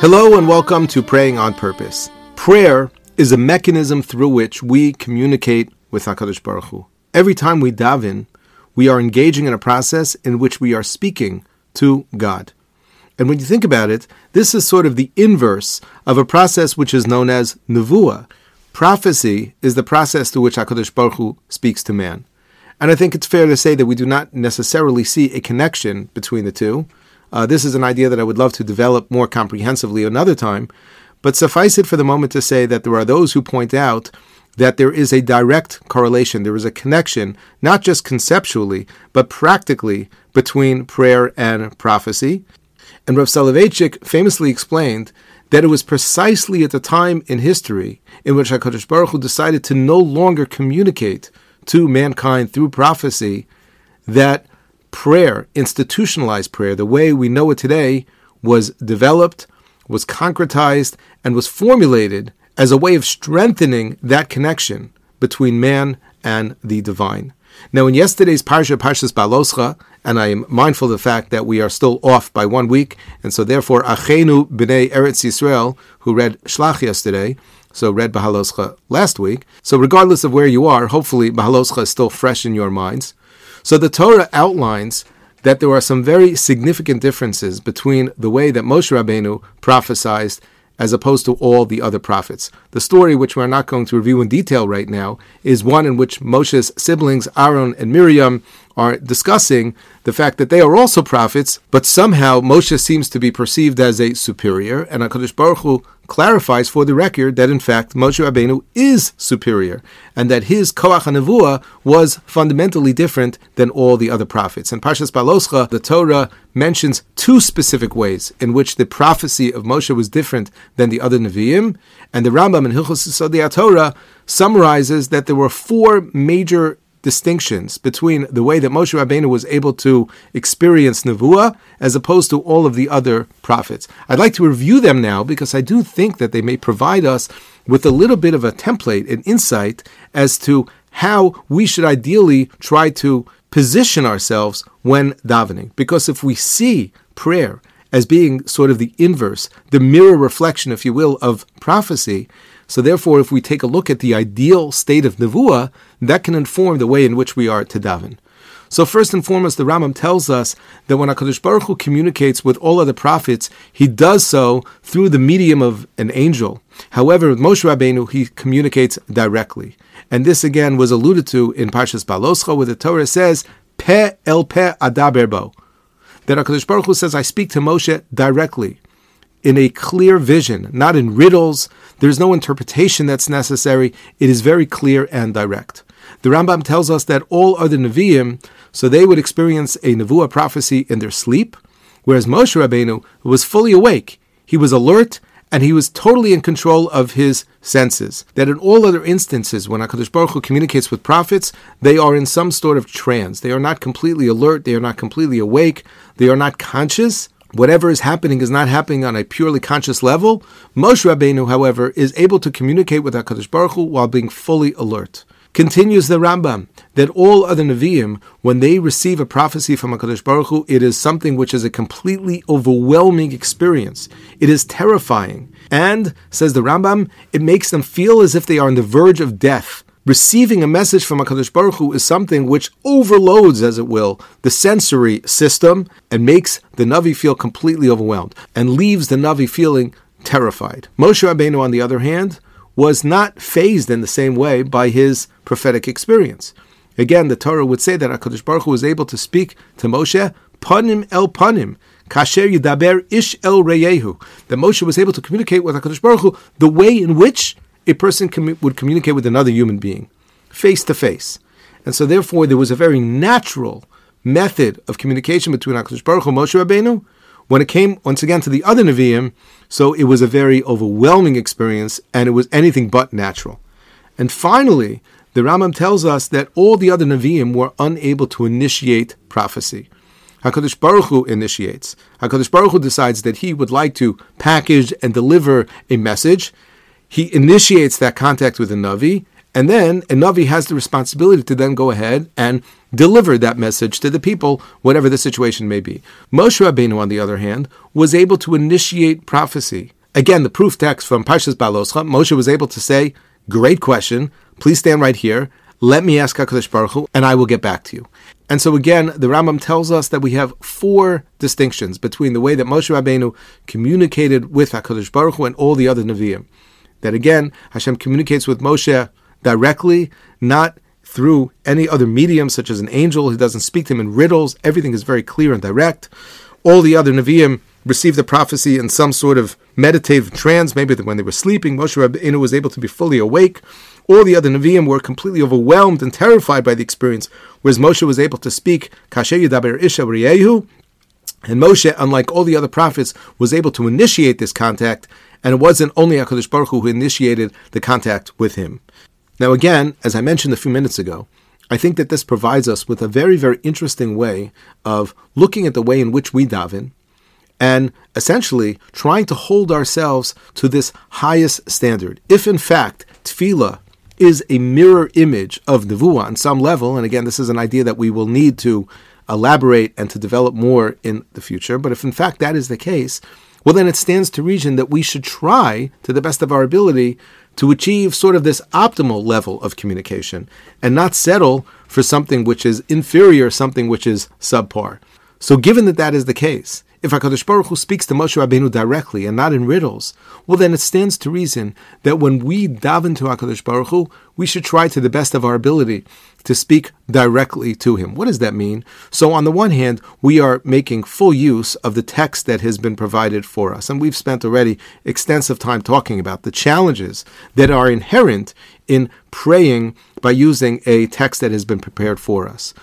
Hello and welcome to Praying on Purpose. Prayer is a mechanism through which we communicate with HaKadosh Baruch Hu. Every time we daven, we are engaging in a process in which we are speaking to God. And when you think about it, this is sort of the inverse of a process which is known as Nevuah. Prophecy is the process through which HaKadosh Baruch Hu speaks to man. And I think it's fair to say that we do not necessarily see a connection between the two. This is an idea that I would love to develop more comprehensively another time, but suffice it for the moment to say that there are those who point out that there is a direct correlation, there is a connection, not just conceptually, but practically between prayer and prophecy. And Rav Soloveitchik famously explained that it was precisely at the time in history in which HaKadosh Baruch Hu decided to no longer communicate to mankind through prophecy that prayer, institutionalized prayer, the way we know it today, was developed, was concretized, and was formulated as a way of strengthening that connection between man and the divine. Now, in yesterday's Parsha, Parshas Beha'aloscha, and I am mindful of the fact that we are still off by 1 week, and so therefore Achenu B'nai Eretz Yisrael, who read Shlach yesterday, so read Bahaloscha last week. So regardless of where you are, hopefully Bahaloscha is still fresh in your minds. So the Torah outlines that there are some very significant differences between the way that Moshe Rabbeinu prophesied as opposed to all the other prophets. The story, which we're not going to review in detail right now, is one in which Moshe's siblings, Aaron and Miriam, are discussing the fact that they are also prophets, but somehow Moshe seems to be perceived as a superior, and HaKadosh Baruch Hu clarifies for the record that in fact Moshe Rabbeinu is superior, and that his Koach HaNevua was fundamentally different than all the other prophets. In Parshas Beha'aloscha, the Torah mentions two specific ways in which the prophecy of Moshe was different than the other Nevi'im, and the Rambam in Hilchos Sodi HaTorah summarizes that there were four major distinctions between the way that Moshe Rabbeinu was able to experience Nevuah as opposed to all of the other prophets. I'd like to review them now because I do think that they may provide us with a little bit of a template, an insight as to how we should ideally try to position ourselves when davening. Because if we see prayer as being sort of the inverse, the mirror reflection, if you will, of prophecy, so therefore, if we take a look at the ideal state of Nevuah, that can inform the way in which we are to daven. So first and foremost, the Rambam tells us that when HaKadosh Baruch Hu communicates with all other prophets, he does so through the medium of an angel. However, with Moshe Rabbeinu, he communicates directly. And this again was alluded to in Parshas Beha'aloscha, where the Torah says, Pe el pe adaberbo, that HaKadosh Baruch Hu says, I speak to Moshe directly, in a clear vision, not in riddles. There's no interpretation that's necessary. It is very clear and direct. The Rambam tells us that all other Nevi'im, so they would experience a Nevuah prophecy in their sleep, whereas Moshe Rabbeinu was fully awake. He was alert, and he was totally in control of his senses. That in all other instances, when HaKadosh Baruch Hu communicates with prophets, they are in some sort of trance. They are not completely alert. They are not completely awake. They are not conscious. Whatever is happening is not happening on a purely conscious level. Moshe Rabbeinu, however, is able to communicate with HaKadosh Baruch Hu while being fully alert. Continues the Rambam that all other Nevi'im, when they receive a prophecy from HaKadosh Baruch Hu, it is something which is a completely overwhelming experience. It is terrifying. And, says the Rambam, it makes them feel as if they are on the verge of death. Receiving a message from HaKadosh Baruch Hu is something which overloads, as it will, the sensory system and makes the Navi feel completely overwhelmed and leaves the Navi feeling terrified. Moshe Rabbeinu, on the other hand, was not fazed in the same way by his prophetic experience. Again, the Torah would say that HaKadosh Baruch Hu was able to speak to Moshe, Panim el panim, ka'asher yedaber ish re'ehu, that Moshe was able to communicate with HaKadosh Baruch Hu the way in which a person would communicate with another human being, face to face. And so therefore there was a very natural method of communication between HaKadosh Baruch Hu and Moshe Rabbeinu. When it came, once again, to the other Nevi'im, so it was a very overwhelming experience, and it was anything but natural. And finally, the Rambam tells us that all the other Nevi'im were unable to initiate prophecy. HaKadosh Baruch Hu initiates. HaKadosh Baruch Hu decides that he would like to package and deliver a message. He initiates that contact with the Navi, And then a Navi has the responsibility to then go ahead and deliver that message to the people, whatever the situation may be. Moshe Rabbeinu, on the other hand, was able to initiate prophecy. Again, the proof text from Parshas Beha'aloscha, Moshe was able to say, great question, please stand right here, let me ask HaKadosh Baruch Hu, and I will get back to you. And so again, the Rambam tells us that we have four distinctions between the way that Moshe Rabbeinu communicated with HaKadosh Baruch Hu and all the other Nevi'im. That again, Hashem communicates with Moshe directly, not through any other medium such as an angel. He doesn't speak to him in riddles. Everything is very clear and direct. All the other Nevi'im received the prophecy in some sort of meditative trance, maybe when they were sleeping. Moshe Rabbeinu was able to be fully awake. All the other Nevi'im were completely overwhelmed and terrified by the experience, whereas Moshe was able to speak ka'asher yedaber ish re'ehu. And Moshe, unlike all the other prophets, was able to initiate this contact, and it wasn't only HaKadosh Baruch Hu who initiated the contact with him. Now again, as I mentioned a few minutes ago, I think that this provides us with a very, very interesting way of looking at the way in which we daven, and essentially trying to hold ourselves to this highest standard. If in fact tefillah is a mirror image of Nevuah on some level, and again this is an idea that we will need to elaborate and to develop more in the future, but if in fact that is the case, well then it stands to reason that we should try, to the best of our ability, to achieve sort of this optimal level of communication, and not settle for something which is inferior, something which is subpar. So given that that is the case, if HaKadosh Baruch Hu speaks to Moshe Rabbeinu directly and not in riddles, well then it stands to reason that when we daven to HaKadosh Baruch Hu, we should try to the best of our ability to speak directly to him. What does that mean? So on the one hand, we are making full use of the text that has been provided for us, and we've spent already extensive time talking about the challenges that are inherent in praying by using a text that has been prepared for us.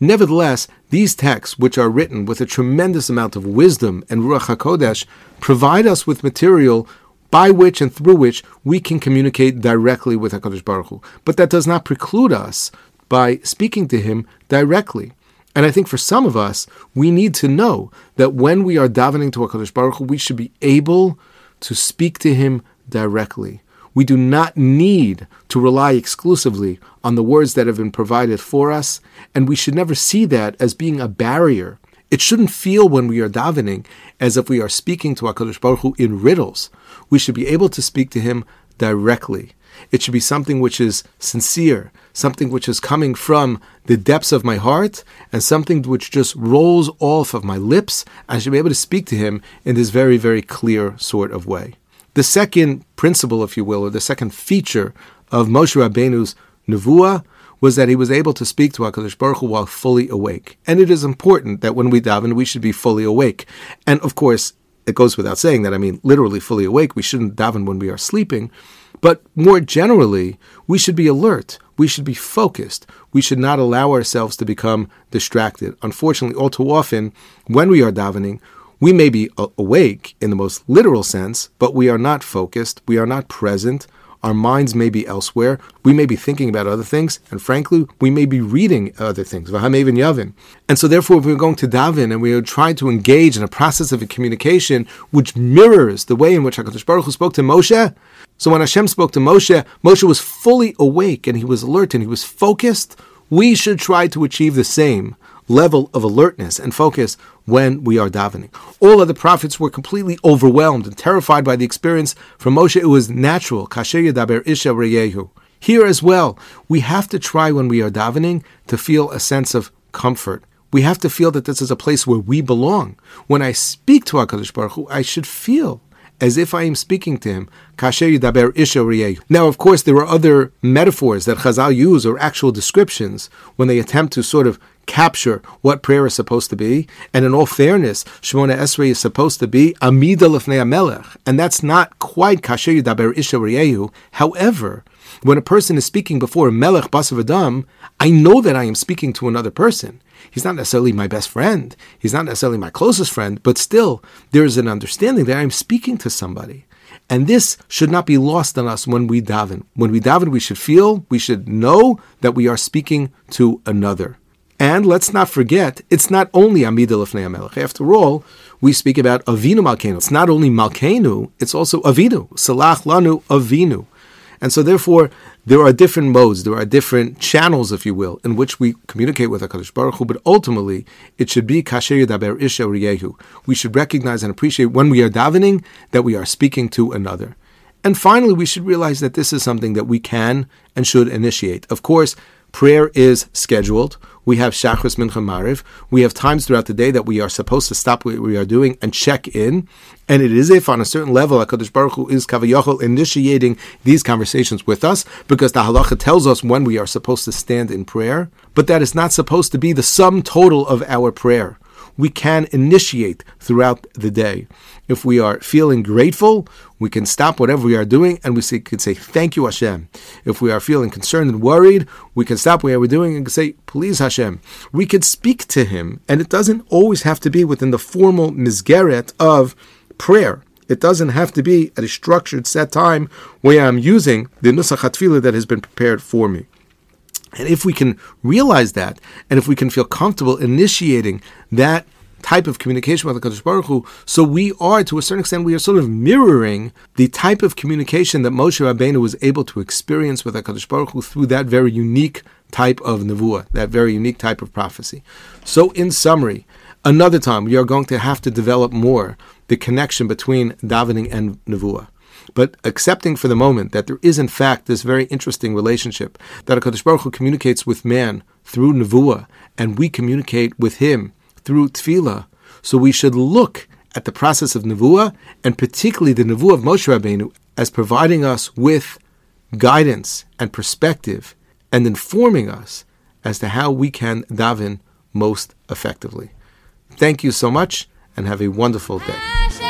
Nevertheless, these texts, which are written with a tremendous amount of wisdom and Ruach HaKodesh, provide us with material by which and through which we can communicate directly with HaKadosh Baruch Hu. But that does not preclude us by speaking to him directly. And I think for some of us, we need to know that when we are davening to HaKadosh Baruch Hu, we should be able to speak to him directly. We do not need to rely exclusively on the words that have been provided for us, and we should never see that as being a barrier. It shouldn't feel when we are davening as if we are speaking to HaKadosh Baruch Hu in riddles. We should be able to speak to him directly. It should be something which is sincere, something which is coming from the depths of my heart, and something which just rolls off of my lips. I should be able to speak to him in this very, very clear sort of way. The second principle, if you will, or the second feature of Moshe Rabbeinu's Nevuah was that he was able to speak to HaKadosh Baruch Hu while fully awake. And it is important that when we daven, we should be fully awake. And of course, it goes without saying that, I mean, literally fully awake. We shouldn't daven when we are sleeping. But more generally, we should be alert. We should be focused. We should not allow ourselves to become distracted. Unfortunately, all too often, when we are davening, we may be awake in the most literal sense, but we are not focused, we are not present, our minds may be elsewhere, we may be thinking about other things, and frankly, we may be reading other things, Vahame Ivan Yavin. And so therefore, if we're going to daven and we are trying to engage in a process of a communication which mirrors the way in which HaKadosh Baruch Hu spoke to Moshe, so when Hashem spoke to Moshe, Moshe was fully awake and he was alert and he was focused. We should try to achieve the same level of alertness and focus when we are davening. All other prophets were completely overwhelmed and terrified by the experience. For Moshe, it was natural. Ka'asher yedaber ish re'ehu. Here as well, we have to try when we are davening to feel a sense of comfort. We have to feel that this is a place where we belong. When I speak to HaKadosh Baruch Hu, I should feel as if I am speaking to him. Ka'asher yedaber ish re'ehu. Now, of course, there are other metaphors that Chazal use or actual descriptions when they attempt to sort of capture what prayer is supposed to be, and in all fairness, Shemona Esrei is supposed to be Amidah lefnei ha-melech, and that's not quite Ka'asher yedaber ish re'ehu. However, when a person is speaking before melech basavadam, I know that I am speaking to another person. He's not necessarily my best friend, he's not necessarily my closest friend, but still, there is an understanding that I am speaking to somebody. And this should not be lost on us when we daven. When we daven, we should feel, we should know that we are speaking to another. And let's not forget, it's not only Amidah lefnei ha-melech. After all, we speak about Avinu Malkeinu. It's not only Malkeinu, it's also Avinu. Salah Lanu Avinu. And so therefore, there are different modes, there are different channels, if you will, in which we communicate with HaKadosh Baruch Hu, but ultimately, it should be ka'asher yedaber ish re'ehu. We should recognize and appreciate when we are davening that we are speaking to another. And finally, we should realize that this is something that we can and should initiate. Of course, prayer is scheduled. We have shachris, minchah, maariv. We have times throughout the day that we are supposed to stop what we are doing and check in. And it is if on a certain level, HaKadosh Baruch Hu is Kavayochol initiating these conversations with us because the halacha tells us when we are supposed to stand in prayer. But that is not supposed to be the sum total of our prayer. We can initiate throughout the day. If we are feeling grateful, we can stop whatever we are doing and we can say, thank you, Hashem. If we are feeling concerned and worried, we can stop whatever we're doing and say, please, Hashem. We can speak to Him, and it doesn't always have to be within the formal mezgeret of prayer. It doesn't have to be at a structured set time where I'm using the Nusach HaTfilah that has been prepared for me. And if we can realize that, and if we can feel comfortable initiating that type of communication with HaKadosh Baruch Hu, so we are, to a certain extent, we are sort of mirroring the type of communication that Moshe Rabbeinu was able to experience with HaKadosh Baruch Hu through that very unique type of Nevuah, that very unique type of prophecy. So in summary, another time we are going to have to develop more the connection between davening and Nevuah. But accepting for the moment that there is, in fact, this very interesting relationship that HaKadosh Baruch Hu communicates with man through Nevuah, and we communicate with him through tefillah. So we should look at the process of Nevuah, and particularly the Nevuah of Moshe Rabbeinu, as providing us with guidance and perspective and informing us as to how we can daven most effectively. Thank you so much, and have a wonderful day.